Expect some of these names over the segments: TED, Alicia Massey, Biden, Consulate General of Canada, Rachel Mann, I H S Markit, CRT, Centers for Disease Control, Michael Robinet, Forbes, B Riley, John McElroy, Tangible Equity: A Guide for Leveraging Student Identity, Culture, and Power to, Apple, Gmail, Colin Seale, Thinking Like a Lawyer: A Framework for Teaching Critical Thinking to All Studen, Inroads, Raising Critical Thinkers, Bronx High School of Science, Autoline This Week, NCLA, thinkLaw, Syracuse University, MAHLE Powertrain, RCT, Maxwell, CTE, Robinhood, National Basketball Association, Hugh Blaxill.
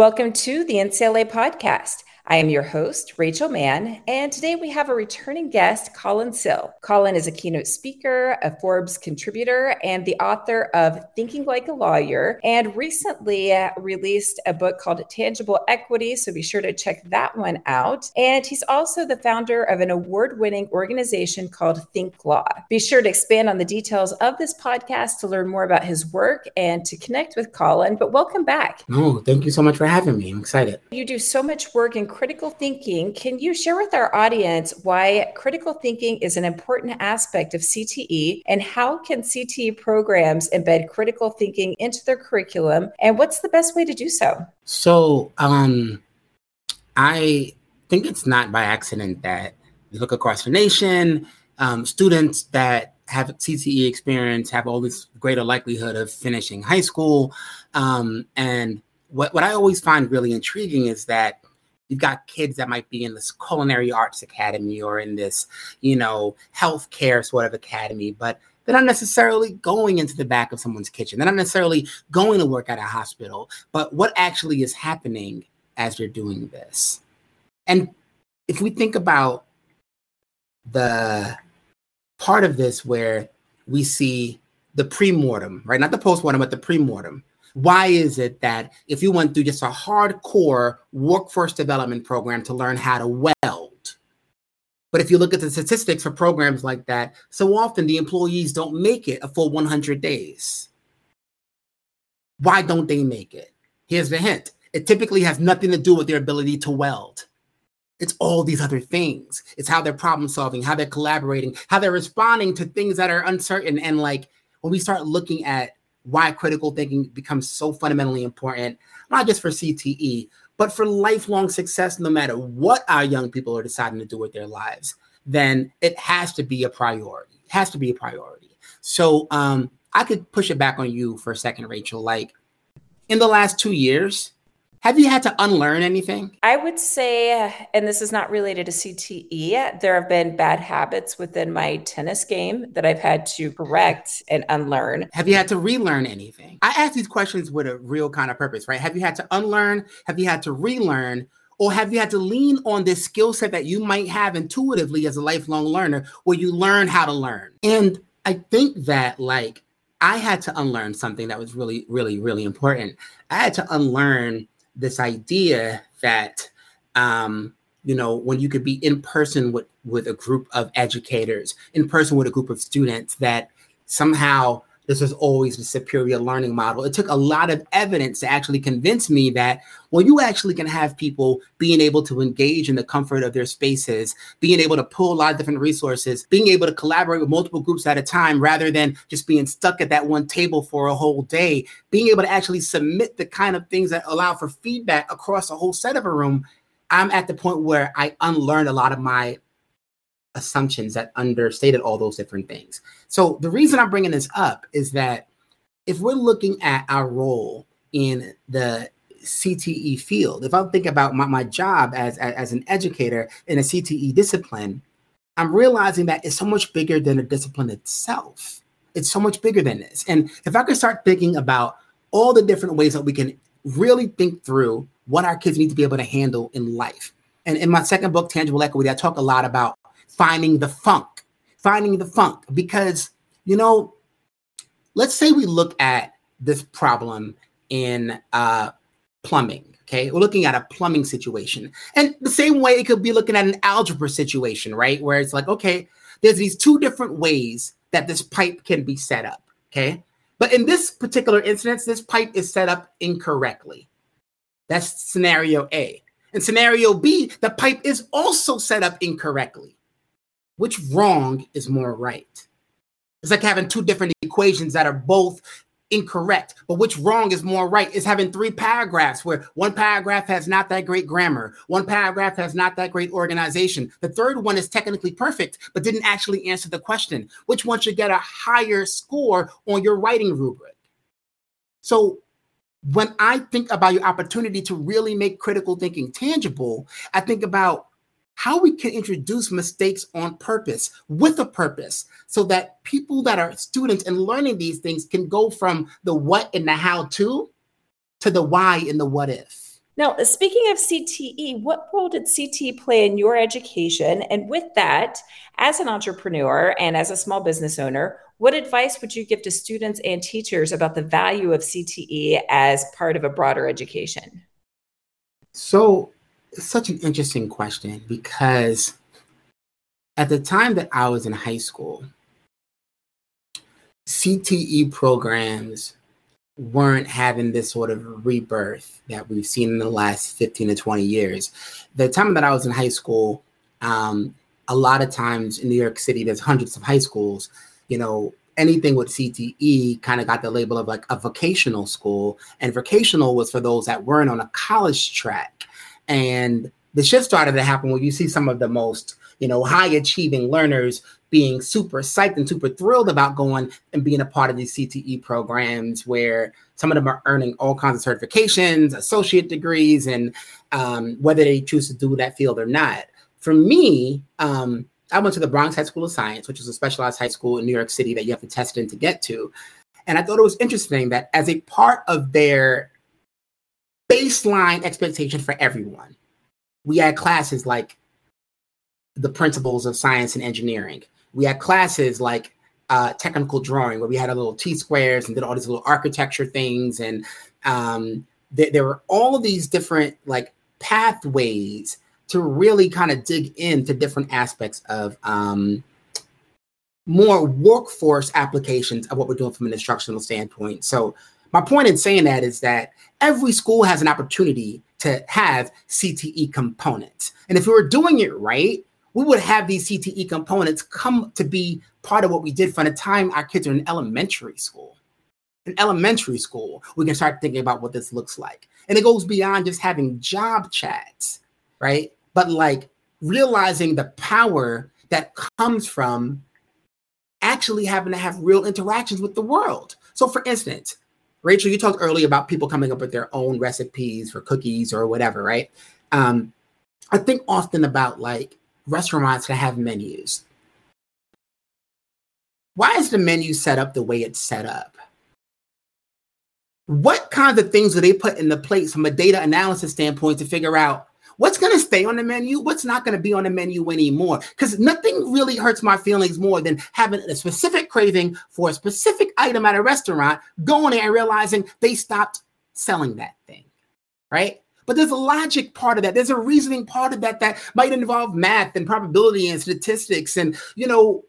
Welcome to the NCLA podcast. I am your host, Rachel Mann, and today we have a returning guest, Colin Seale. Colin is a keynote speaker, a Forbes contributor, and the author of Thinking Like a Lawyer, and recently released a book called Tangible Equity, so be sure to check that one out. And he's also the founder of an award-winning organization called Think Law. Be sure to expand on the details of this podcast to learn more about his work and to connect with Colin, but welcome back. Oh, thank you so much for having me. I'm excited. You do so much work in critical thinking. Can you share with our audience why critical thinking is an important aspect of CTE and how can CTE programs embed critical thinking into their curriculum and what's the best way to do so? So I think it's not by accident that you look across the nation, students that have CTE experience have always greater likelihood of finishing high school. And what I always find really intriguing is that you've got kids that might be in this culinary arts academy or in this, healthcare sort of academy, but they're not necessarily going into the back of someone's kitchen. They're not necessarily going to work at a hospital, but what actually is happening as they're doing this? And if we think about the part of this where we see the premortem, right? Not the postmortem, but the premortem. Why is it that if you went through just a hardcore workforce development program to learn how to weld, but if you look at the statistics for programs like that, so often the employees don't make it a full 100 days. Why don't they make it? Here's the hint. It typically has nothing to do with their ability to weld. It's all these other things. It's how they're problem solving, how they're collaborating, how they're responding to things that are uncertain. And like when we start looking at why critical thinking becomes so fundamentally important, not just for CTE, but for lifelong success, no matter what our young people are deciding to do with their lives, then it has to be a priority. It has to be a priority. So I could push it back on you for a second, Rachel. Like in the last 2 years, have you had to unlearn anything? I would say, and this is not related to CTE, there have been bad habits within my tennis game that I've had to correct and unlearn. Have you had to relearn anything? I ask these questions with a real kind of purpose, right? Have you had to unlearn? Have you had to relearn? Or have you had to lean on this skill set that you might have intuitively as a lifelong learner where you learn how to learn? And I think that like I had to unlearn something that was really, really, really important. I had to unlearn this idea that, when you could be in person with a group of educators, in person with a group of students, that somehow this was always the superior learning model. It took a lot of evidence to actually convince me that, well, you actually can have people being able to engage in the comfort of their spaces, being able to pull a lot of different resources, being able to collaborate with multiple groups at a time rather than just being stuck at that one table for a whole day, being able to actually submit the kind of things that allow for feedback across a whole set of a room. I'm at the point where I unlearned a lot of my assumptions that understated all those different things. So the reason I'm bringing this up is that if we're looking at our role in the CTE field, if I think about my job as an educator in a CTE discipline, I'm realizing that it's so much bigger than the discipline itself. It's so much bigger than this. And if I could start thinking about all the different ways that we can really think through what our kids need to be able to handle in life. And in my second book, Tangible Equity, I talk a lot about finding the funk, because, let's say we look at this problem in plumbing, okay? We're looking at a plumbing situation. And the same way it could be looking at an algebra situation, right? Where it's like, okay, there's these two different ways that this pipe can be set up, okay? But in this particular instance, this pipe is set up incorrectly. That's scenario A. In scenario B, the pipe is also set up incorrectly. Which wrong is more right? It's like having two different equations that are both incorrect, but which wrong is more right? It's having three paragraphs where one paragraph has not that great grammar, one paragraph has not that great organization. The third one is technically perfect, but didn't actually answer the question. Which one should get a higher score on your writing rubric? So when I think about your opportunity to really make critical thinking tangible, I think about how we can introduce mistakes on purpose, with a purpose, so that people that are students and learning these things can go from the what and the how to the why and the what if. Now, speaking of CTE, what role did CTE play in your education? And with that, as an entrepreneur and as a small business owner, what advice would you give to students and teachers about the value of CTE as part of a broader education? So it's such an interesting question, because at the time that I was in high school, CTE programs weren't having this sort of rebirth that we've seen in the last 15 to 20 years. The time that I was in high school, a lot of times in New York City, there's hundreds of high schools, you know, anything with CTE kind of got the label of like a vocational school, and vocational was for those that weren't on a college track. And the shift started to happen when you see some of the most, you know, high achieving learners being super psyched and super thrilled about going and being a part of these CTE programs, where some of them are earning all kinds of certifications, associate degrees, and whether they choose to do that field or not. For me, I went to the Bronx High School of Science, which is a specialized high school in New York City that you have to test in to get to. And I thought it was interesting that as a part of their baseline expectation for everyone, we had classes like the principles of science and engineering. We had classes like technical drawing, where we had a little T-squares and did all these little architecture things. And there were all of these different like pathways to really kind of dig into different aspects of more workforce applications of what we're doing from an instructional standpoint. So my point in saying that is that every school has an opportunity to have CTE components. And if we were doing it right, we would have these CTE components come to be part of what we did from the time our kids are in elementary school. In elementary school, we can start thinking about what this looks like. And it goes beyond just having job chats, right? But like realizing the power that comes from actually having to have real interactions with the world. So for instance, Rachel, you talked earlier about people coming up with their own recipes for cookies or whatever, right? I think often about like restaurants that have menus. Why is the menu set up the way it's set up? What kinds of things do they put in the plate from a data analysis standpoint to figure out what's going to stay on the menu, what's not going to be on the menu anymore? Because nothing really hurts my feelings more than having a specific craving for a specific item at a restaurant, going there and realizing they stopped selling that thing, right? But there's a logic part of that. There's a reasoning part of that that might involve math and probability and statistics and, you know,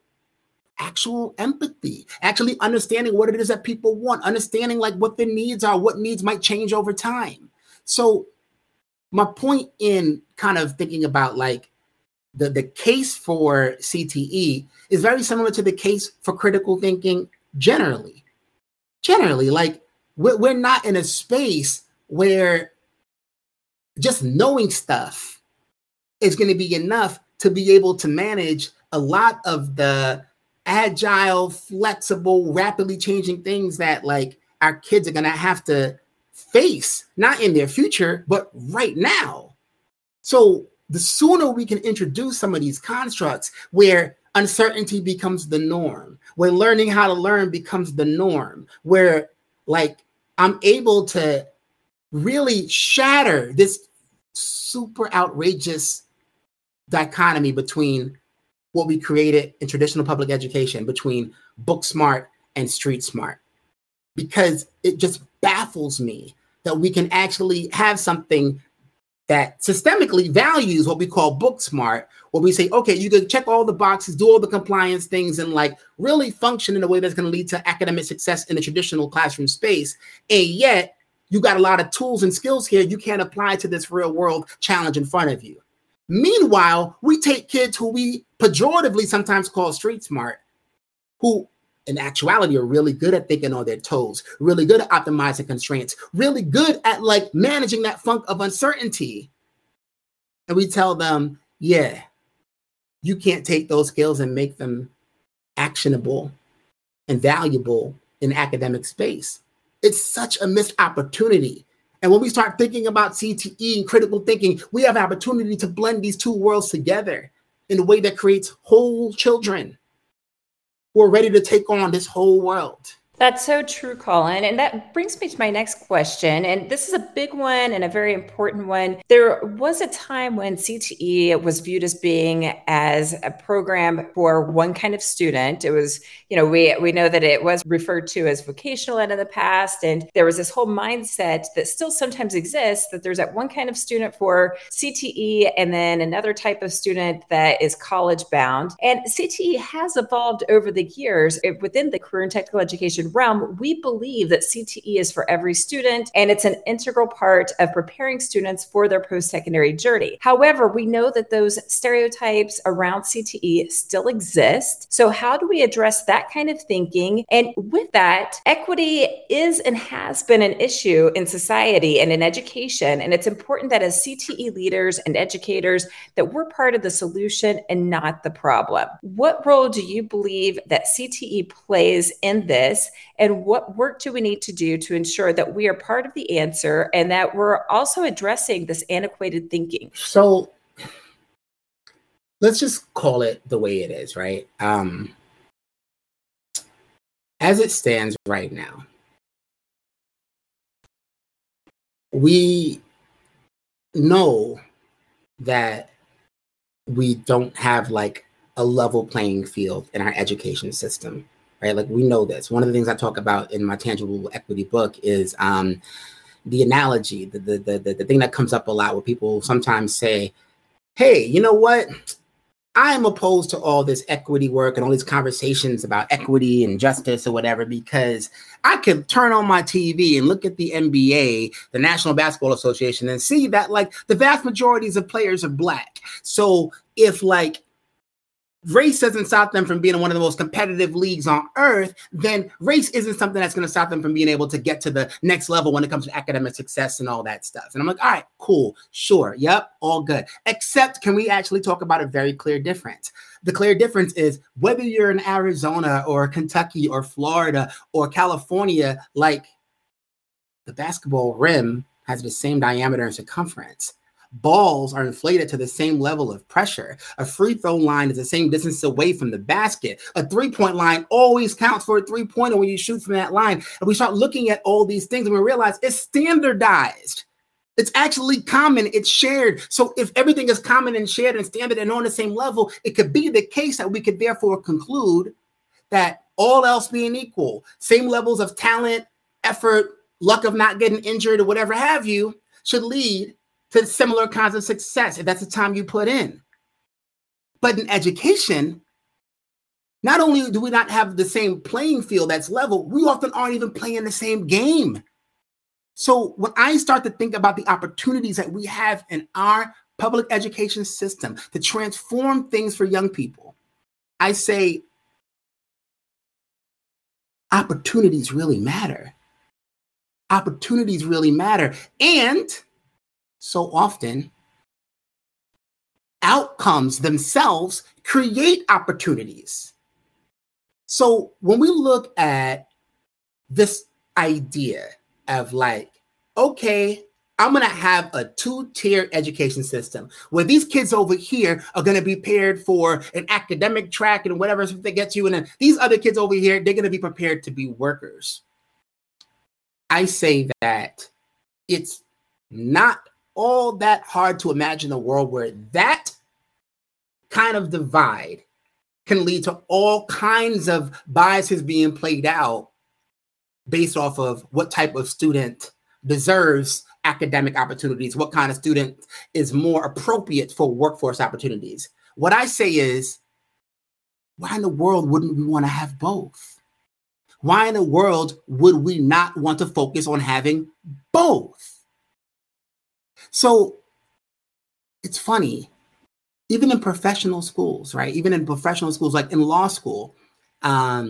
actual empathy, actually understanding what it is that people want, understanding like what their needs are, what needs might change over time. So my point in kind of thinking about like the case for CTE is very similar to the case for critical thinking generally. Generally, like we're not in a space where just knowing stuff is going to be enough to be able to manage a lot of the agile, flexible, rapidly changing things that like our kids are going to have to face, not in their future, but right now. So the sooner we can introduce some of these constructs where uncertainty becomes the norm, where learning how to learn becomes the norm, where like I'm able to really shatter this super outrageous dichotomy between what we created in traditional public education, between book smart and street smart. Because it just baffles me that we can actually have something that systemically values what we call book smart, where we say, okay, you can check all the boxes, do all the compliance things, and like really function in a way that's going to lead to academic success in the traditional classroom space. And yet you got a lot of tools and skills here you can't apply to this real world challenge in front of you. Meanwhile, we take kids who we pejoratively sometimes call street smart, who in actuality are really good at thinking on their toes, really good at optimizing constraints, really good at like managing that funk of uncertainty. And we tell them, yeah, you can't take those skills and make them actionable and valuable in academic space. It's such a missed opportunity. And when we start thinking about CTE and critical thinking, we have an opportunity to blend these two worlds together in a way that creates whole children who are ready to take on this whole world. That's so true, Colin. And that brings me to my next question. And this is a big one and a very important one. There was a time when CTE was viewed as being as a program for one kind of student. It was, you know, we know that it was referred to as vocational ed in the past. And there was this whole mindset that still sometimes exists that there's that one kind of student for CTE and then another type of student that is college bound. And CTE has evolved over the years within the career and technical education realm. We believe that CTE is for every student, and it's an integral part of preparing students for their post-secondary journey. However, we know that those stereotypes around CTE still exist. So how do we address that kind of thinking? And with that, equity is and has been an issue in society and in education. And it's important that as CTE leaders and educators, that we're part of the solution and not the problem. What role do you believe that CTE plays in this? And what work do we need to do to ensure that we are part of the answer and that we're also addressing this antiquated thinking? So let's just call it the way it is, right? As it stands right now, we know that we don't have like a level playing field in our education system. Right? Like we know this. One of the things I talk about in my Tangible Equity book is the analogy, the thing that comes up a lot where people sometimes say, hey, you know what? I am opposed to all this equity work and all these conversations about equity and justice or whatever, because I could turn on my TV and look at the NBA, the National Basketball Association, and see that like the vast majorities of players are Black. So if like race doesn't stop them from being in one of the most competitive leagues on earth, then race isn't something that's going to stop them from being able to get to the next level when it comes to academic success and all that stuff. And I'm like, all right, cool, sure, yep, all good. Except can we actually talk about a very clear difference? The clear difference is whether you're in Arizona or Kentucky or Florida or California, like the basketball rim has the same diameter and circumference. Balls are inflated to the same level of pressure. A free throw line is the same distance away from the basket. A three-point line always counts for a three-pointer when you shoot from that line. And we start looking at all these things and we realize it's standardized. It's actually common. It's shared. So if everything is common and shared and standard and on the same level, it could be the case that we could therefore conclude that all else being equal, same levels of talent, effort, luck of not getting injured or whatever have you, should lead to similar kinds of success, if that's the time you put in. But in education, not only do we not have the same playing field that's level, we often aren't even playing the same game. So when I start to think about the opportunities that we have in our public education system to transform things for young people, I say opportunities really matter. Opportunities really matter. And so often, outcomes themselves create opportunities. So when we look at this idea of like, okay, I'm going to have a two-tier education system where these kids over here are going to be prepared for an academic track and whatever they get to, and then these other kids over here, they're going to be prepared to be workers. I say that it's not all that hard to imagine a world where that kind of divide can lead to all kinds of biases being played out based off of what type of student deserves academic opportunities, what kind of student is more appropriate for workforce opportunities. What I say is, why in the world wouldn't we want to have both? Why in the world would we not want to focus on having both? So it's funny, even in professional schools, right? Even in professional schools, like in law school, you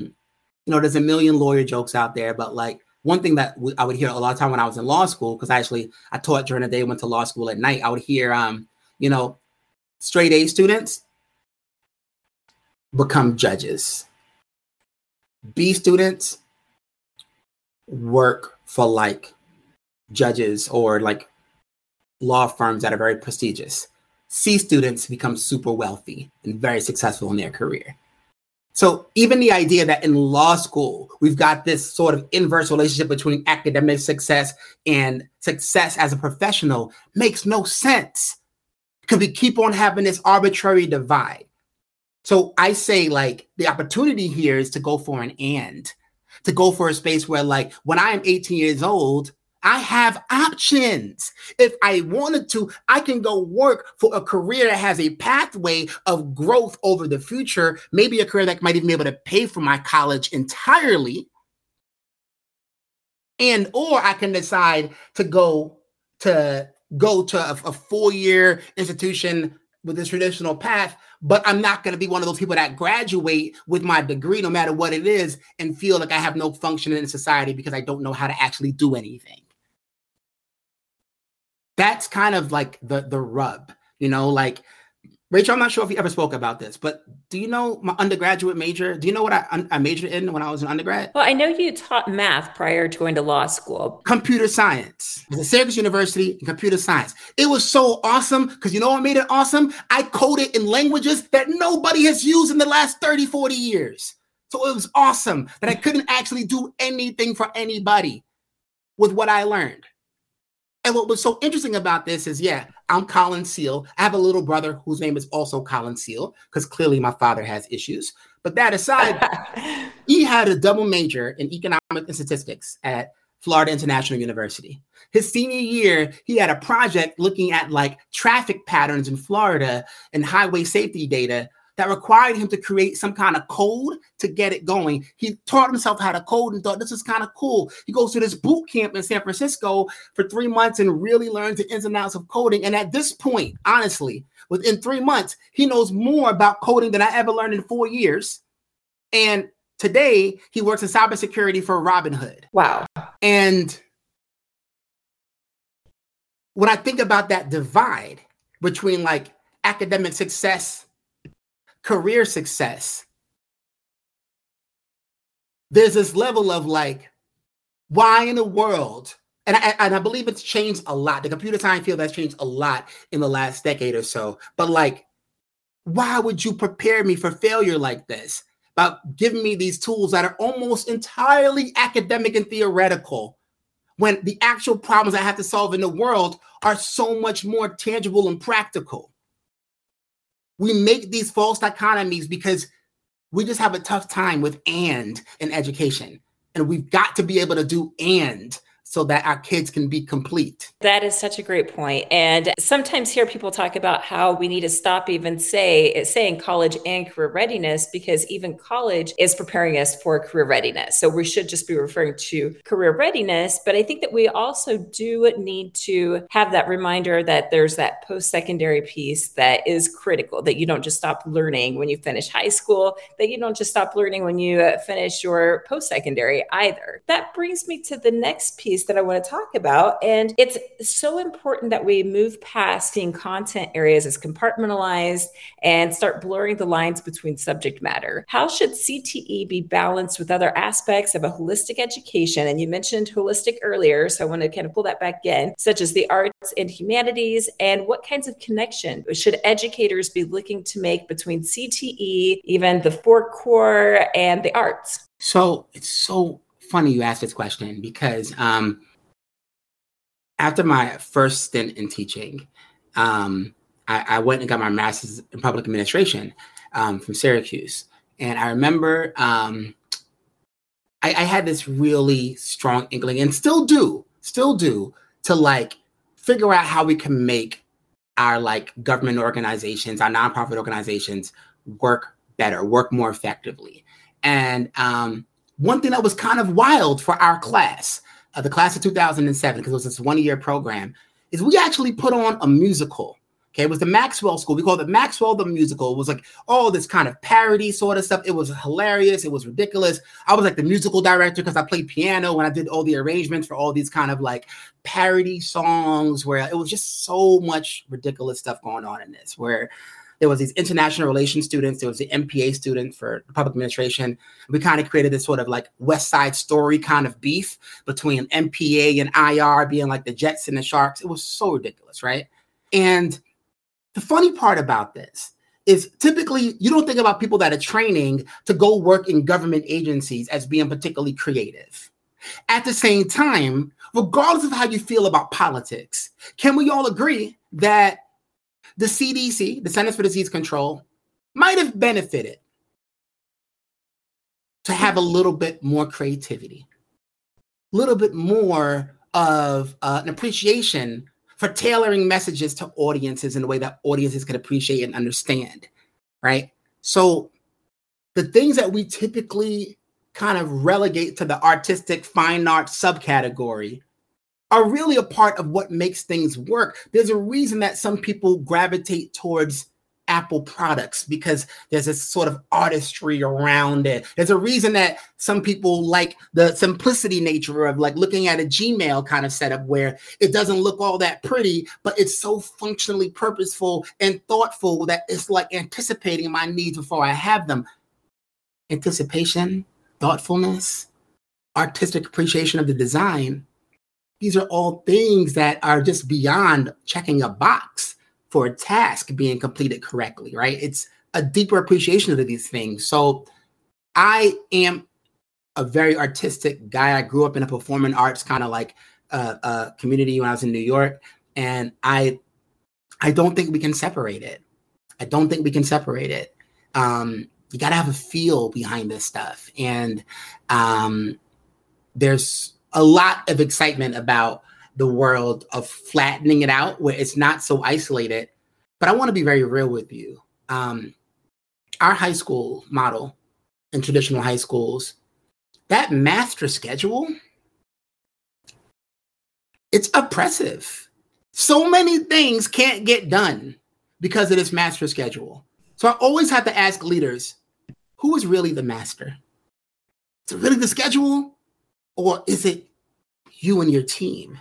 know, there's a million lawyer jokes out there, but like one thing that I would hear a lot of time when I was in law school, because I taught during the day, went to law school at night, I would hear, you know, straight A students become judges. B students work for like judges or like law firms that are very prestigious. C students become super wealthy and very successful in their career. So even the idea that in law school, we've got this sort of inverse relationship between academic success and success as a professional makes no sense because we keep on having this arbitrary divide. So I say, like, the opportunity here is to go for an and, to go for a space where, like, when I am 18 years old, I have options. If I wanted to, I can go work for a career that has a pathway of growth over the future, maybe a career that might even be able to pay for my college entirely. And or I can decide to go to a four-year institution with this traditional path, but I'm not going to be one of those people that graduate with my degree, no matter what it is, and feel like I have no function in society because I don't know how to actually do anything. That's kind of like the rub, you know, like, Rachel, I'm not sure if you ever spoke about this, but do you know my undergraduate major? Do you know what I majored in when I was an undergrad? Well, I know you taught math prior to going to law school. Computer science. It was at Syracuse University in computer science. It was so awesome because you know what made it awesome? I coded in languages that nobody has used in the last 30, 40 years. So it was awesome that I couldn't actually do anything for anybody with what I learned. And what was so interesting about this is, yeah, I'm Colin Seale. I have a little brother whose name is also Colin Seale, because clearly my father has issues. But that aside, he had a double major in economics and statistics at Florida International University. His senior year, he had a project looking at like traffic patterns in Florida and highway safety data that required him to create some kind of code to get it going. He taught himself how to code and thought this is kind of cool. He goes to this boot camp in San Francisco for 3 months and really learns the ins and outs of coding. And at this point, honestly, within 3 months, he knows more about coding than I ever learned in 4 years. And today he works in cybersecurity for Robinhood. Wow. And when I think about that divide between like academic success, career success, there's this level of like, why in the world? And I believe it's changed a lot. The computer science field has changed a lot in the last decade or so. But like, why would you prepare me for failure like this? By giving me these tools that are almost entirely academic and theoretical, when the actual problems I have to solve in the world are so much more tangible and practical. We make these false dichotomies because we just have a tough time with and in education. And we've got to be able to do and so that our kids can be complete. That is such a great point. And sometimes hear people talk about how we need to stop even saying college and career readiness, because even college is preparing us for career readiness. So we should just be referring to career readiness. But I think that we also do need to have that reminder that there's that post-secondary piece that is critical, that you don't just stop learning when you finish high school, that you don't just stop learning when you finish your post-secondary either. That brings me to the next piece that I want to talk about. And it's so important that we move past seeing content areas as compartmentalized and start blurring the lines between subject matter. How should CTE be balanced with other aspects of a holistic education? And you mentioned holistic earlier, so I want to kind of pull that back in, such as the arts and humanities. And what kinds of connection should educators be looking to make between CTE, even the four core and the arts? So it's so funny you asked this question because after my first stint in teaching, I went and got my master's in public administration from Syracuse. And I remember I had this really strong inkling and still do to like figure out how we can make our like government organizations, our nonprofit organizations work better, work more effectively. And one thing that was kind of wild for our class, the class of 2007, because it was this one-year program, is we actually put on a musical. Okay, it was the Maxwell School. We called it Maxwell the Musical. It was like all this kind of parody sort of stuff. It was hilarious. It was ridiculous. I was like the musical director because I played piano and I did all the arrangements for all these kind of like parody songs where it was just so much ridiculous stuff going on in this, where there was these international relations students. There was the MPA student for public administration. We kind of created this sort of like West Side Story kind of beef between MPA and IR being like the Jets and the Sharks. It was so ridiculous, right? And the funny part about this is typically you don't think about people that are training to go work in government agencies as being particularly creative. At the same time, regardless of how you feel about politics, can we all agree that the CDC, the Centers for Disease Control, might have benefited to have a little bit more creativity, a little bit more of an appreciation for tailoring messages to audiences in a way that audiences can appreciate and understand, right? So the things that we typically kind of relegate to the artistic fine art subcategory are really a part of what makes things work. There's a reason that some people gravitate towards Apple products because there's a sort of artistry around it. There's a reason that some people like the simplicity nature of like looking at a Gmail kind of setup where it doesn't look all that pretty, but it's so functionally purposeful and thoughtful that it's like anticipating my needs before I have them. Anticipation, thoughtfulness, artistic appreciation of the design. These are all things that are just beyond checking a box for a task being completed correctly, right? It's a deeper appreciation of these things. So I am a very artistic guy. I grew up in a performing arts kind of like community when I was in New York. And I don't think we can separate it. I don't think we can separate it. You gotta have a feel behind this stuff. And there's a lot of excitement about the world of flattening it out where it's not so isolated. But I want to be very real with you. Our high school model in traditional high schools, that master schedule, it's oppressive. So many things can't get done because of this master schedule. So I always have to ask leaders, who is really the master? Is it really the schedule or is it you and your team?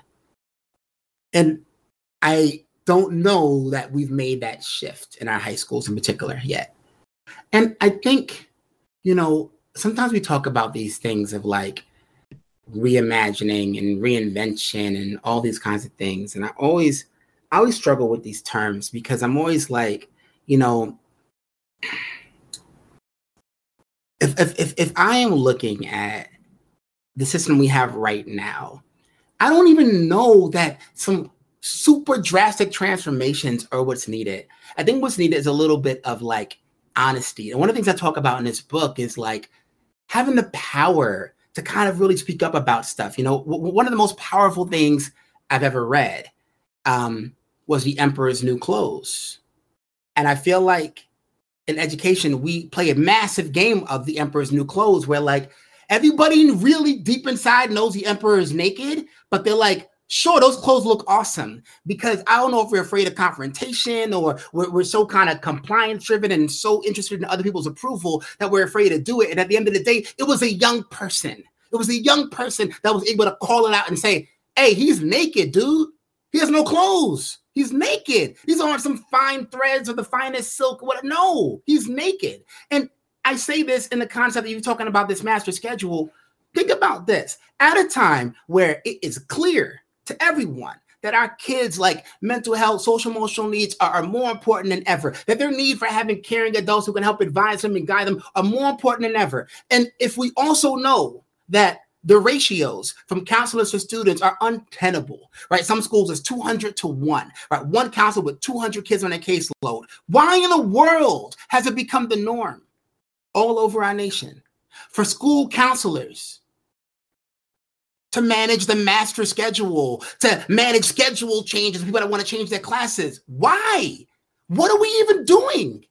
And I don't know that we've made that shift in our high schools in particular yet. And I think, you know, sometimes we talk about these things of like reimagining and reinvention and all these kinds of things. And I always struggle with these terms because I'm always like, you know, if I am looking at the system we have right now, I don't even know that some super drastic transformations are what's needed. I think what's needed is a little bit of like honesty. And one of the things I talk about in this book is like having the power to kind of really speak up about stuff. You know, one of the most powerful things I've ever read was The Emperor's New Clothes. And I feel like in education, we play a massive game of The Emperor's New Clothes where like everybody really deep inside knows the emperor is naked, but they're like, sure, those clothes look awesome because I don't know if we're afraid of confrontation or we're so kind of compliance driven and so interested in other people's approval that we're afraid to do it. And at the end of the day, it was a young person. It was a young person that was able to call it out and say, hey, he's naked, dude. He has no clothes. He's naked. These aren't some fine threads or the finest silk. What? No, he's naked. And I say this in the concept that you're talking about this master schedule. Think about this. At a time where it is clear to everyone that our kids' like mental health, social emotional needs are more important than ever, that their need for having caring adults who can help advise them and guide them are more important than ever. And if we also know that the ratios from counselors to students are untenable, right? Some schools is 200-1, right? One counselor with 200 kids on a caseload. Why in the world has it become the norm all over our nation for school counselors to manage the master schedule, to manage schedule changes, people that want to change their classes? Why? What are we even doing?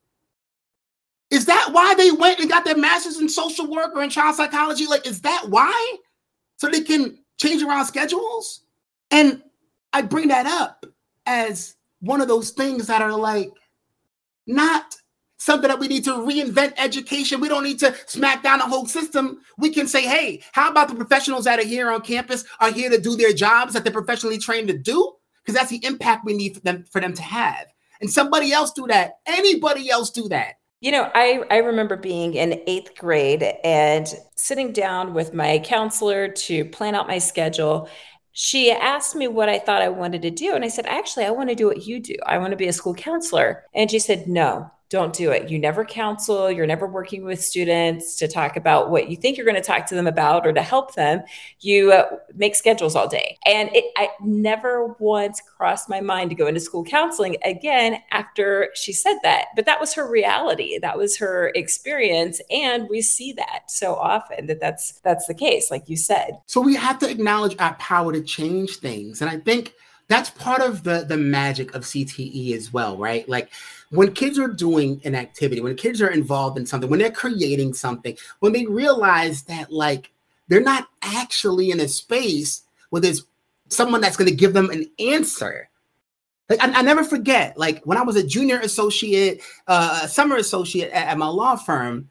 Is that why they went and got their master's in social work or in child psychology? Like, is that why? So they can change around schedules? And I bring that up as one of those things that are like not something that we need to reinvent education. We don't need to smack down the whole system. We can say, hey, how about the professionals that are here on campus are here to do their jobs that they're professionally trained to do? Because that's the impact we need for them to have. And somebody else do that. Anybody else do that. You know, I remember being in 8th grade and sitting down with my counselor to plan out my schedule. She asked me what I thought I wanted to do. And I said, actually, I want to do what you do. I want to be a school counselor. And she said, no. don't do it. You never counsel. You're never working with students to talk about what you think you're going to talk to them about or to help them. You make schedules all day. And I never once crossed my mind to go into school counseling again after she said that. But that was her reality. That was her experience. And we see that so often that's the case, like you said. So we have to acknowledge our power to change things. And I think that's part of the magic of CTE as well, right? Like when kids are doing an activity, when kids are involved in something, when they're creating something, when they realize that like they're not actually in a space where there's someone that's going to give them an answer. Like I never forget, like when I was a junior associate, summer associate at my law firm,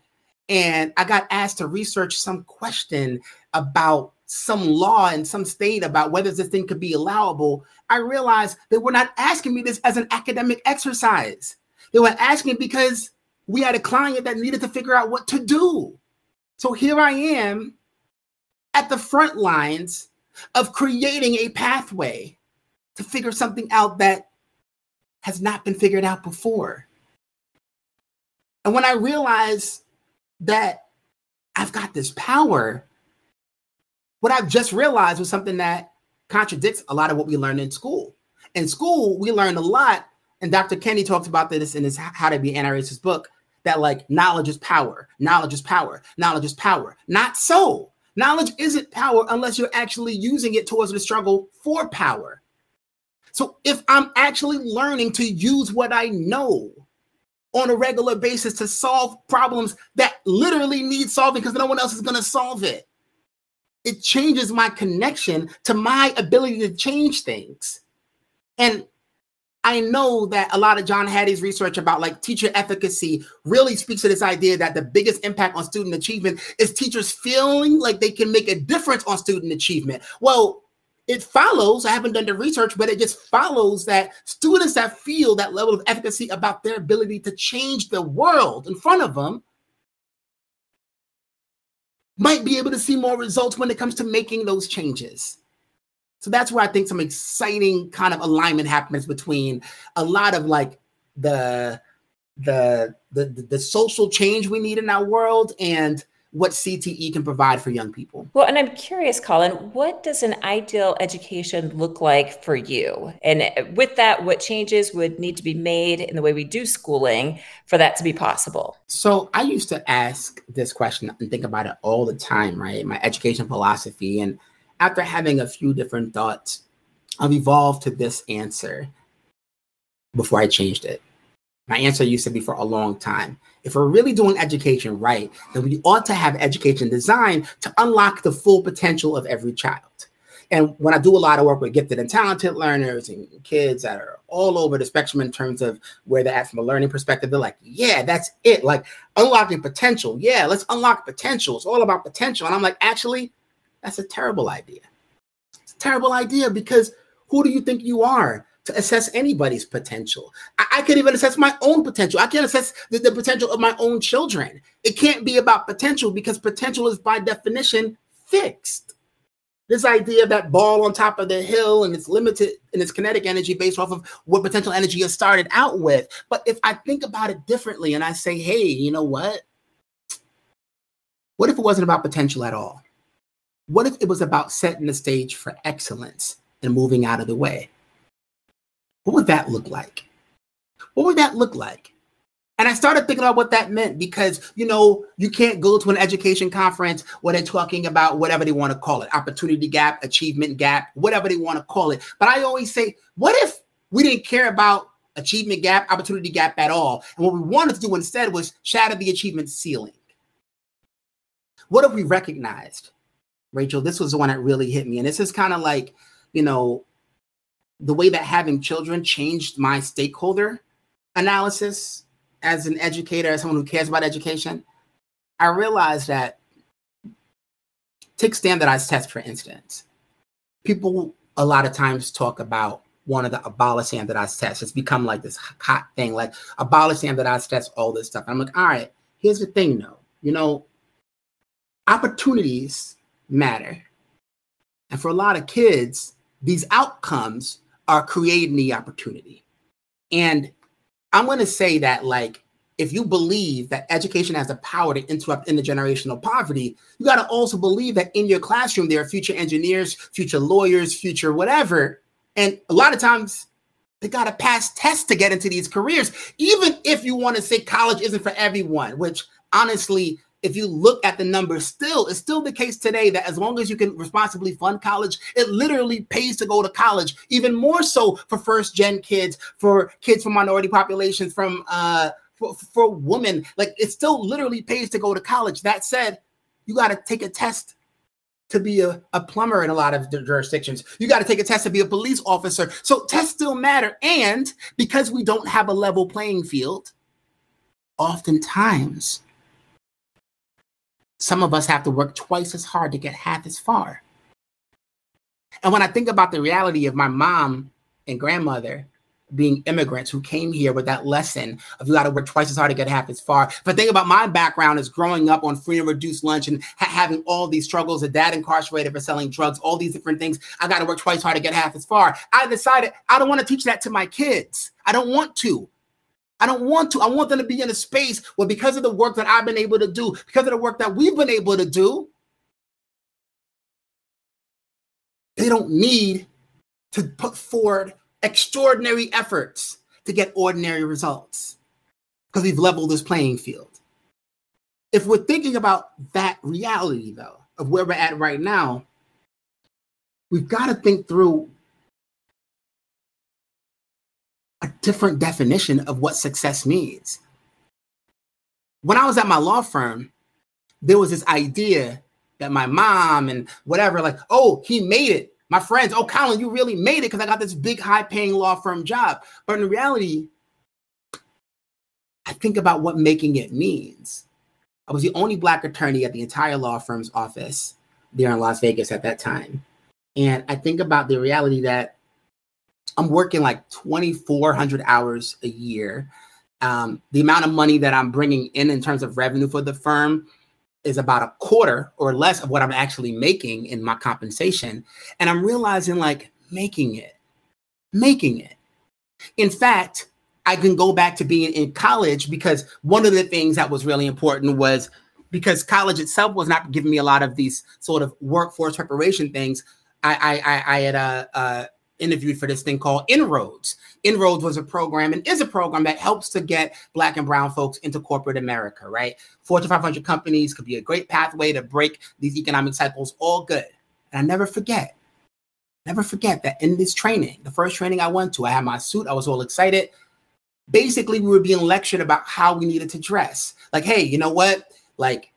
and I got asked to research some question about some law in some state about whether this thing could be allowable, I realized they were not asking me this as an academic exercise. They were asking because we had a client that needed to figure out what to do. So here I am at the front lines of creating a pathway to figure something out that has not been figured out before. And when I realized that I've got this power, what I've just realized was something that contradicts a lot of what we learned in school. In school, we learned a lot, and Dr. Kennedy talks about this in his How to Be Anti-Racist book, that like knowledge is power, knowledge is power, knowledge is power. Not so. Knowledge isn't power unless you're actually using it towards the struggle for power. So if I'm actually learning to use what I know on a regular basis to solve problems that literally need solving because no one else is going to solve it, it changes my connection to my ability to change things. And I know that a lot of John Hattie's research about like teacher efficacy really speaks to this idea that the biggest impact on student achievement is teachers feeling like they can make a difference on student achievement. Well, it follows, I haven't done the research, but it just follows that students that feel that level of efficacy about their ability to change the world in front of them might be able to see more results when it comes to making those changes. So that's where I think some exciting kind of alignment happens between a lot of like the social change we need in our world and what CTE can provide for young people. Well, and I'm curious, Colin, what does an ideal education look like for you? And with that, what changes would need to be made in the way we do schooling for that to be possible? So I used to ask this question and think about it all the time, right? My education philosophy. And after having a few different thoughts, I've evolved to this answer before I changed it. My answer used to be for a long time: if we're really doing education right, then we ought to have education designed to unlock the full potential of every child. And when I do a lot of work with gifted and talented learners and kids that are all over the spectrum in terms of where they're at from a learning perspective, they're like, yeah, that's it. Like unlocking potential. Yeah, let's unlock potential. It's all about potential. And I'm like, actually, that's a terrible idea. It's a terrible idea because who do you think you are to assess anybody's potential? I can't even assess my own potential. I can't assess the potential of my own children. It can't be about potential because potential is by definition fixed. This idea of that ball on top of the hill and it's limited in its kinetic energy based off of what potential energy it started out with. But if I think about it differently and I say, hey, you know what? What if it wasn't about potential at all? What if it was about setting the stage for excellence and moving out of the way? What would that look like? What would that look like? And I started thinking about what that meant because, you know, you can't go to an education conference where they're talking about whatever they want to call it, opportunity gap, achievement gap, whatever they want to call it. But I always say, what if we didn't care about achievement gap, opportunity gap at all? And what we wanted to do instead was shatter the achievement ceiling. What if we recognized, Rachel, this was the one that really hit me. And this is kind of like, you know, the way that having children changed my stakeholder analysis as an educator, as someone who cares about education. I realized that, take standardized tests, for instance. People a lot of times talk about wanting to abolish standardized tests. It's become like this hot thing, like abolish standardized tests, all this stuff. And I'm like, all right, here's the thing though. You know, opportunities matter. And for a lot of kids, these outcomes are creating the opportunity. And I'm going to say that like if you believe that education has the power to interrupt intergenerational poverty, you got to also believe that in your classroom, there are future engineers, future lawyers, future whatever. And a lot of times they got to pass tests to get into these careers, even if you want to say college isn't for everyone, which honestly, if you look at the numbers still, it's still the case today that as long as you can responsibly fund college, it literally pays to go to college, even more so for first-gen kids, for kids from minority populations, from for women. Like, it still literally pays to go to college. That said, you got to take a test to be a plumber in a lot of jurisdictions. You got to take a test to be a police officer. So tests still matter. And because we don't have a level playing field, oftentimes, some of us have to work twice as hard to get half as far. And when I think about the reality of my mom and grandmother being immigrants who came here with that lesson of you got to work twice as hard to get half as far. But think about my background as growing up on free and reduced lunch and having all these struggles, a dad incarcerated for selling drugs, all these different things. I got to work twice hard to get half as far. I decided I don't want to teach that to my kids. I don't want to. I don't want to. I want them to be in a space where, because of the work that I've been able to do, because of the work that we've been able to do, they don't need to put forward extraordinary efforts to get ordinary results, because we've leveled this playing field. If we're thinking about that reality, though, of where we're at right now, we've got to think through a different definition of what success means. When I was at my law firm, there was this idea that my mom and whatever, like, oh, he made it. My friends, oh, Colin, you really made it because I got this big, high-paying law firm job. But in reality, I think about what making it means. I was the only Black attorney at the entire law firm's office there in Las Vegas at that time. And I think about the reality that I'm working like 2,400 hours a year. The amount of money that I'm bringing in terms of revenue for the firm is about a quarter or less of what I'm actually making in my compensation. And I'm realizing, like, making it. In fact, I can go back to being in college, because one of the things that was really important was, because college itself was not giving me a lot of these sort of workforce preparation things. I had interviewed for this thing called Inroads. Inroads was a program and is a program that helps to get Black and brown folks into corporate America, right? Fortune 500 companies could be a great pathway to break these economic cycles, all good. And I never forget that in this training, the first training I went to, I had my suit, I was all excited. Basically, we were being lectured about how we needed to dress. Like, hey, you know what? Like,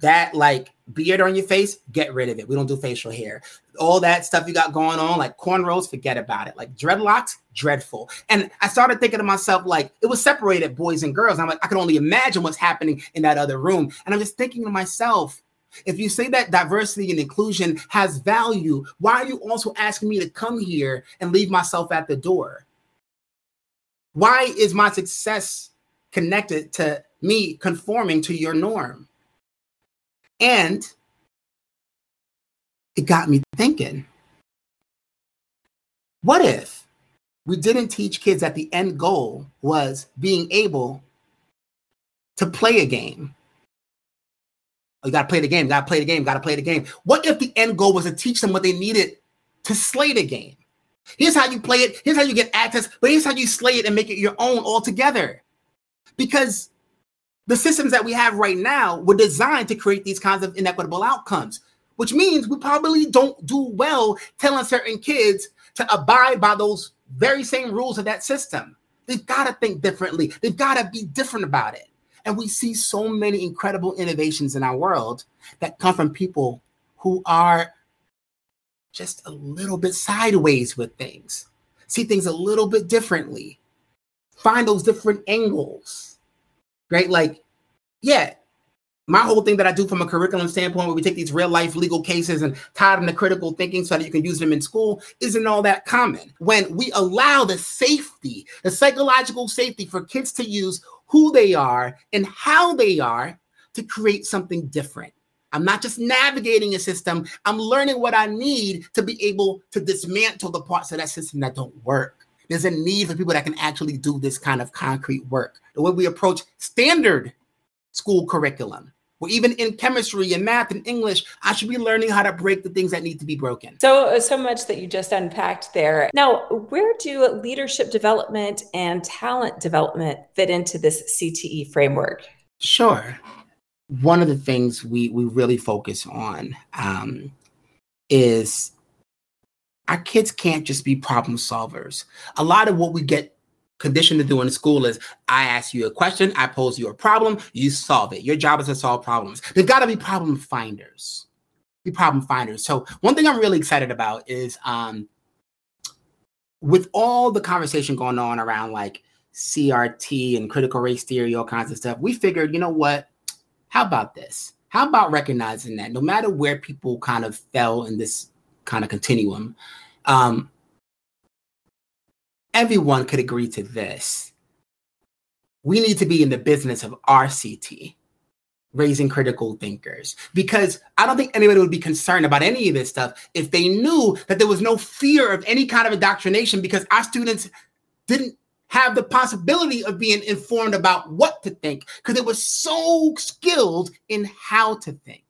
that, like, beard on your face, get rid of it. We don't do facial hair. All that stuff you got going on, like cornrows, forget about it. Like dreadlocks, dreadful. And I started thinking to myself, like, it was separated boys and girls. And I'm like, I can only imagine what's happening in that other room. And I'm just thinking to myself, if you say that diversity and inclusion has value, why are you also asking me to come here and leave myself at the door? Why is my success connected to me conforming to your norm? And it got me thinking, what if we didn't teach kids that the end goal was being able to play a game? Oh, you got to play the game, got to play the game, got to play the game. What if the end goal was to teach them what they needed to slay the game? Here's how you play it. Here's how you get access. But here's how you slay it and make it your own altogether. Because the systems that we have right now were designed to create these kinds of inequitable outcomes, which means we probably don't do well telling certain kids to abide by those very same rules of that system. They've got to think differently. They've got to be different about it. And we see so many incredible innovations in our world that come from people who are just a little bit sideways with things, see things a little bit differently, find those different angles. Right? Like, yeah, my whole thing that I do from a curriculum standpoint, where we take these real life legal cases and tie them to critical thinking so that you can use them in school, isn't all that common. When we allow the safety, the psychological safety for kids to use who they are and how they are to create something different. I'm not just navigating a system. I'm learning what I need to be able to dismantle the parts of that system that don't work. There's a need for people that can actually do this kind of concrete work. The way we approach standard school curriculum, or even in chemistry and math and English, I should be learning how to break the things that need to be broken. So much that you just unpacked there. Now, where do leadership development and talent development fit into this CTE framework? Sure. One of the things we really focus on is our kids can't just be problem solvers. A lot of what we get conditioned to do in school is I ask you a question, I pose you a problem, you solve it. Your job is to solve problems. They've got to be problem finders. Be problem finders. So one thing I'm really excited about is with all the conversation going on around like CRT and critical race theory, all kinds of stuff, we figured, you know what? How about this? How about recognizing that no matter where people kind of fell in this kind of continuum, everyone could agree to this. We need to be in the business of RCT, raising critical thinkers, because I don't think anybody would be concerned about any of this stuff if they knew that there was no fear of any kind of indoctrination, because our students didn't have the possibility of being informed about what to think because they were so skilled in how to think.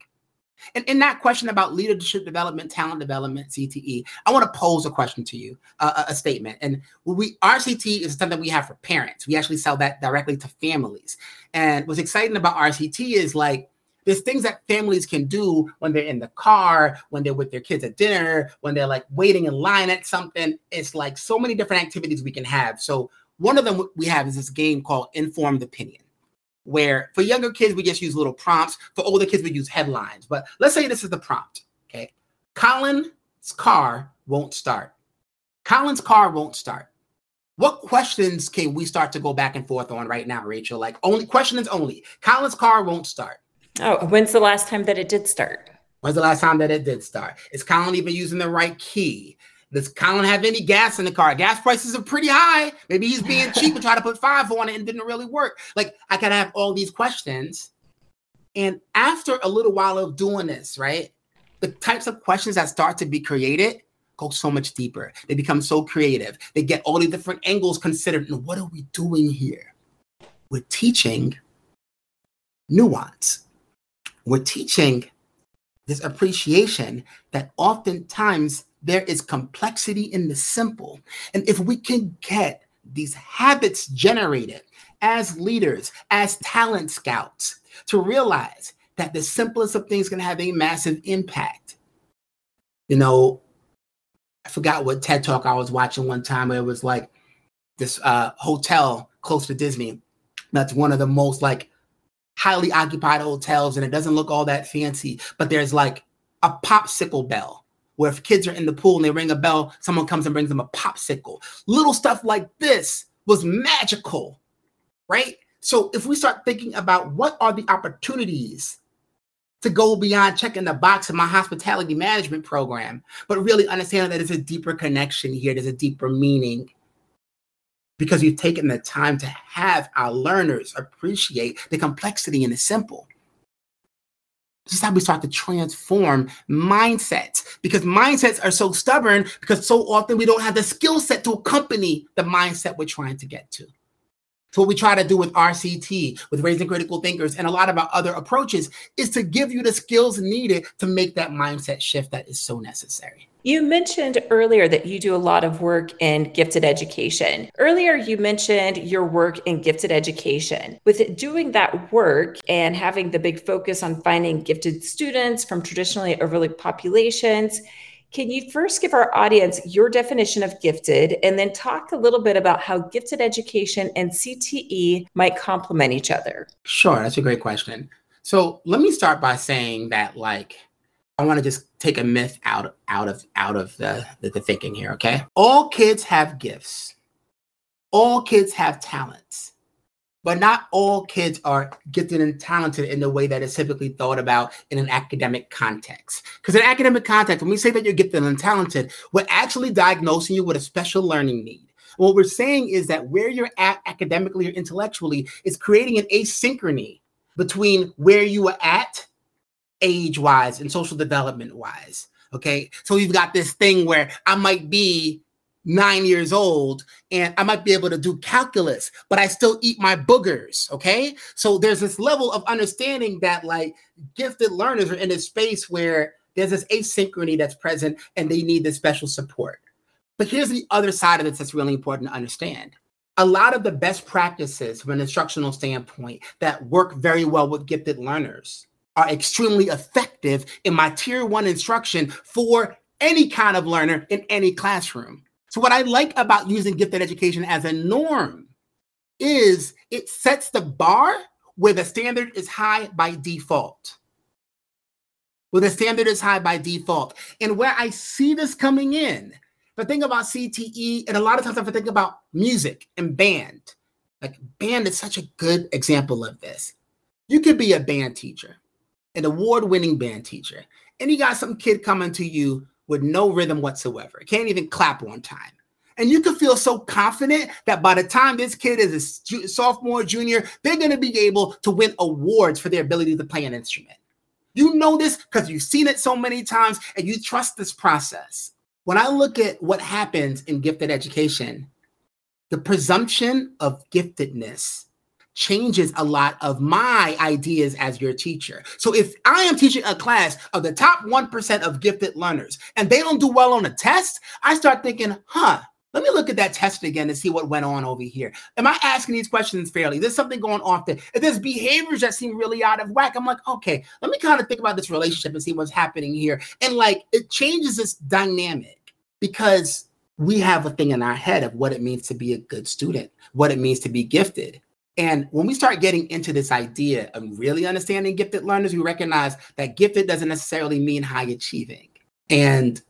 And in that question about leadership development, talent development, CTE, I want to pose a question to you, a statement. And RCT is something we have for parents. We actually sell that directly to families. And what's exciting about RCT is like, there's things that families can do when they're in the car, when they're with their kids at dinner, when they're like waiting in line at something. It's like so many different activities we can have. So one of them we have is this game called Informed Opinion, where for younger kids, we just use little prompts. For older kids, we use headlines. But let's say this is the prompt, okay? Colin's car won't start. Colin's car won't start. What questions can we start to go back and forth on right now, Rachel? Like only questions only. Colin's car won't start. Oh, when's the last time that it did start? When's the last time that it did start? Is Colin even using the right key? Does Colin have any gas in the car? Gas prices are pretty high. Maybe he's being cheap and tried to put $5 on it and didn't really work. Like, I can have all these questions. And after a little while of doing this, right, the types of questions that start to be created go so much deeper. They become so creative. They get all the different angles considered. And what are we doing here? We're teaching nuance. We're teaching this appreciation that oftentimes there is complexity in the simple. And if we can get these habits generated as leaders, as talent scouts, to realize that the simplest of things can have a massive impact. You know, I forgot what TED Talk I was watching one time where it was like this hotel close to Disney. That's one of the most like highly occupied hotels, and it doesn't look all that fancy, but there's like a popsicle bell, where if kids are in the pool and they ring a bell, someone comes and brings them a popsicle. Little stuff like this was magical, right? So if we start thinking about what are the opportunities to go beyond checking the box in my hospitality management program, but really understanding that there's a deeper connection here, there's a deeper meaning, because we've taken the time to have our learners appreciate the complexity in the simple. This is how we start to transform mindsets, because mindsets are so stubborn because so often we don't have the skill set to accompany the mindset we're trying to get to. So what we try to do with RCT, with Raising Critical Thinkers, and a lot of our other approaches is to give you the skills needed to make that mindset shift that is so necessary. You mentioned earlier that you do a lot of work in gifted education. Earlier, you mentioned your work in gifted education. With doing that work and having the big focus on finding gifted students from traditionally overlooked populations, can you first give our audience your definition of gifted and then talk a little bit about how gifted education and CTE might complement each other? Sure, that's a great question. So let me start by saying that like, I want to just take a myth out of the thinking here, okay? All kids have gifts. All kids have talents. But not all kids are gifted and talented in the way that is typically thought about in an academic context. Because in an academic context, when we say that you're gifted and talented, we're actually diagnosing you with a special learning need. What we're saying is that where you're at academically or intellectually is creating an asynchrony between where you are at age-wise and social development-wise, okay? So you've got this thing where I might be 9 years old, and I might be able to do calculus, but I still eat my boogers, okay? So there's this level of understanding that like gifted learners are in a space where there's this asynchrony that's present and they need this special support. But here's the other side of this that's really important to understand. A lot of the best practices from an instructional standpoint that work very well with gifted learners are extremely effective in my tier 1 instruction for any kind of learner in any classroom. So what I like about using gifted education as a norm is it sets the bar where the standard is high by default. And where I see this coming in, if I think about CTE, and a lot of times if I think about music and band, like band is such a good example of this. You could be a band teacher, an award-winning band teacher, and you got some kid coming to you with no rhythm whatsoever. Can't even clap on time. And you can feel so confident that by the time this kid is a sophomore, junior, they're going to be able to win awards for their ability to play an instrument. You know this because you've seen it so many times and you trust this process. When I look at what happens in gifted education, the presumption of giftedness changes a lot of my ideas as your teacher. So if I am teaching a class of the top 1% of gifted learners and they don't do well on a test, I start thinking, let me look at that test again and see what went on over here. Am I asking these questions fairly? There's something going on there. If there's behaviors that seem really out of whack, I'm like, okay, let me kind of think about this relationship and see what's happening here. And like, it changes this dynamic because we have a thing in our head of what it means to be a good student, what it means to be gifted. And when we start getting into this idea of really understanding gifted learners, we recognize that gifted doesn't necessarily mean high achieving. And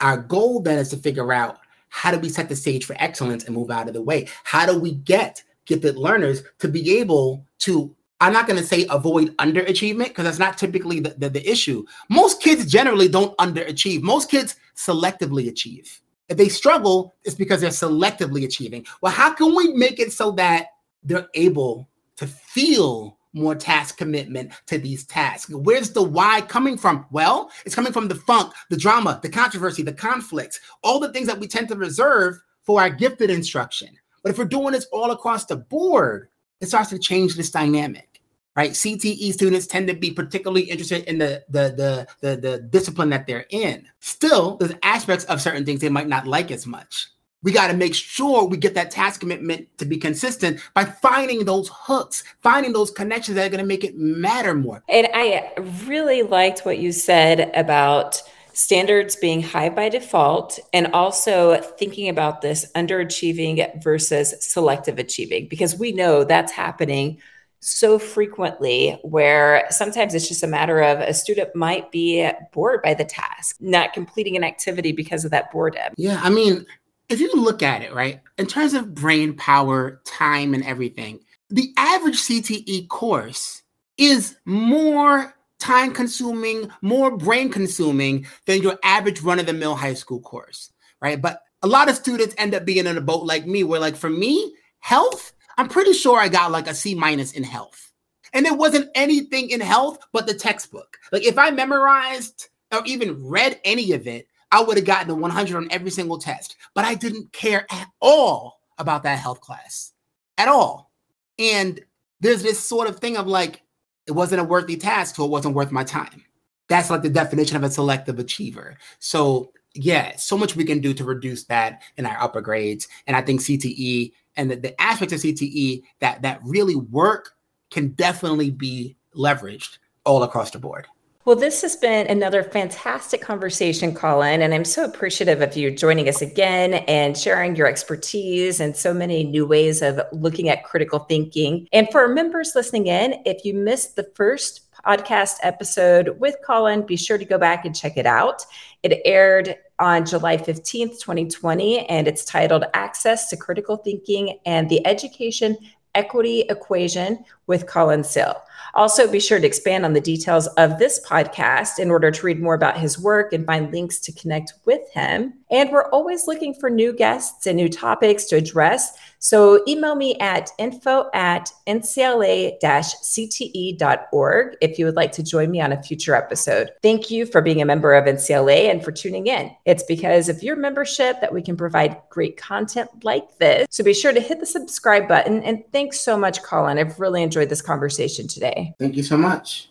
our goal then is to figure out, how do we set the stage for excellence and move out of the way? How do we get gifted learners to be able to, I'm not going to say avoid underachievement because that's not typically the issue. Most kids generally don't underachieve. Most kids selectively achieve. If they struggle, it's because they're selectively achieving. Well, how can we make it so that they're able to feel more task commitment to these tasks? Where's the why coming from? Well, it's coming from the funk, the drama, the controversy, the conflicts, all the things that we tend to reserve for our gifted instruction. But if we're doing this all across the board, it starts to change this dynamic, right? CTE students tend to be particularly interested in the discipline that they're in. Still, there's aspects of certain things they might not like as much. We got to make sure we get that task commitment to be consistent by finding those hooks, finding those connections that are going to make it matter more. And I really liked what you said about standards being high by default and also thinking about this underachieving versus selective achieving, because we know that's happening so frequently where sometimes it's just a matter of a student might be bored by the task, not completing an activity because of that boredom. Yeah, I mean, if you look at it, right, in terms of brain power, time, and everything, the average CTE course is more time-consuming, more brain-consuming than your average run-of-the-mill high school course, right? But a lot of students end up being in a boat like me, where like for me, health, I'm pretty sure I got like a C- in health. And there wasn't anything in health but the textbook. Like if I memorized or even read any of it, I would have gotten a 100 on every single test, but I didn't care at all about that health class at all. And there's this sort of thing of like, it wasn't a worthy task, so it wasn't worth my time. That's like the definition of a selective achiever. So yeah, so much we can do to reduce that in our upper grades. And I think CTE and the aspects of CTE that really work can definitely be leveraged all across the board. Well, this has been another fantastic conversation, Colin, and I'm so appreciative of you joining us again and sharing your expertise and so many new ways of looking at critical thinking. And for our members listening in, if you missed the first podcast episode with Colin, be sure to go back and check it out. It aired on July 15th, 2020, and it's titled Access to Critical Thinking and the Education Equity Equation with Colin Seale. Also, be sure to expand on the details of this podcast in order to read more about his work and find links to connect with him. And we're always looking for new guests and new topics to address. So email me at info@ncla-cte.org if you would like to join me on a future episode. Thank you for being a member of NCLA and for tuning in. It's because of your membership that we can provide great content like this. So be sure to hit the subscribe button. And thanks so much, Colin. I've really enjoyed this conversation today. Thank you so much.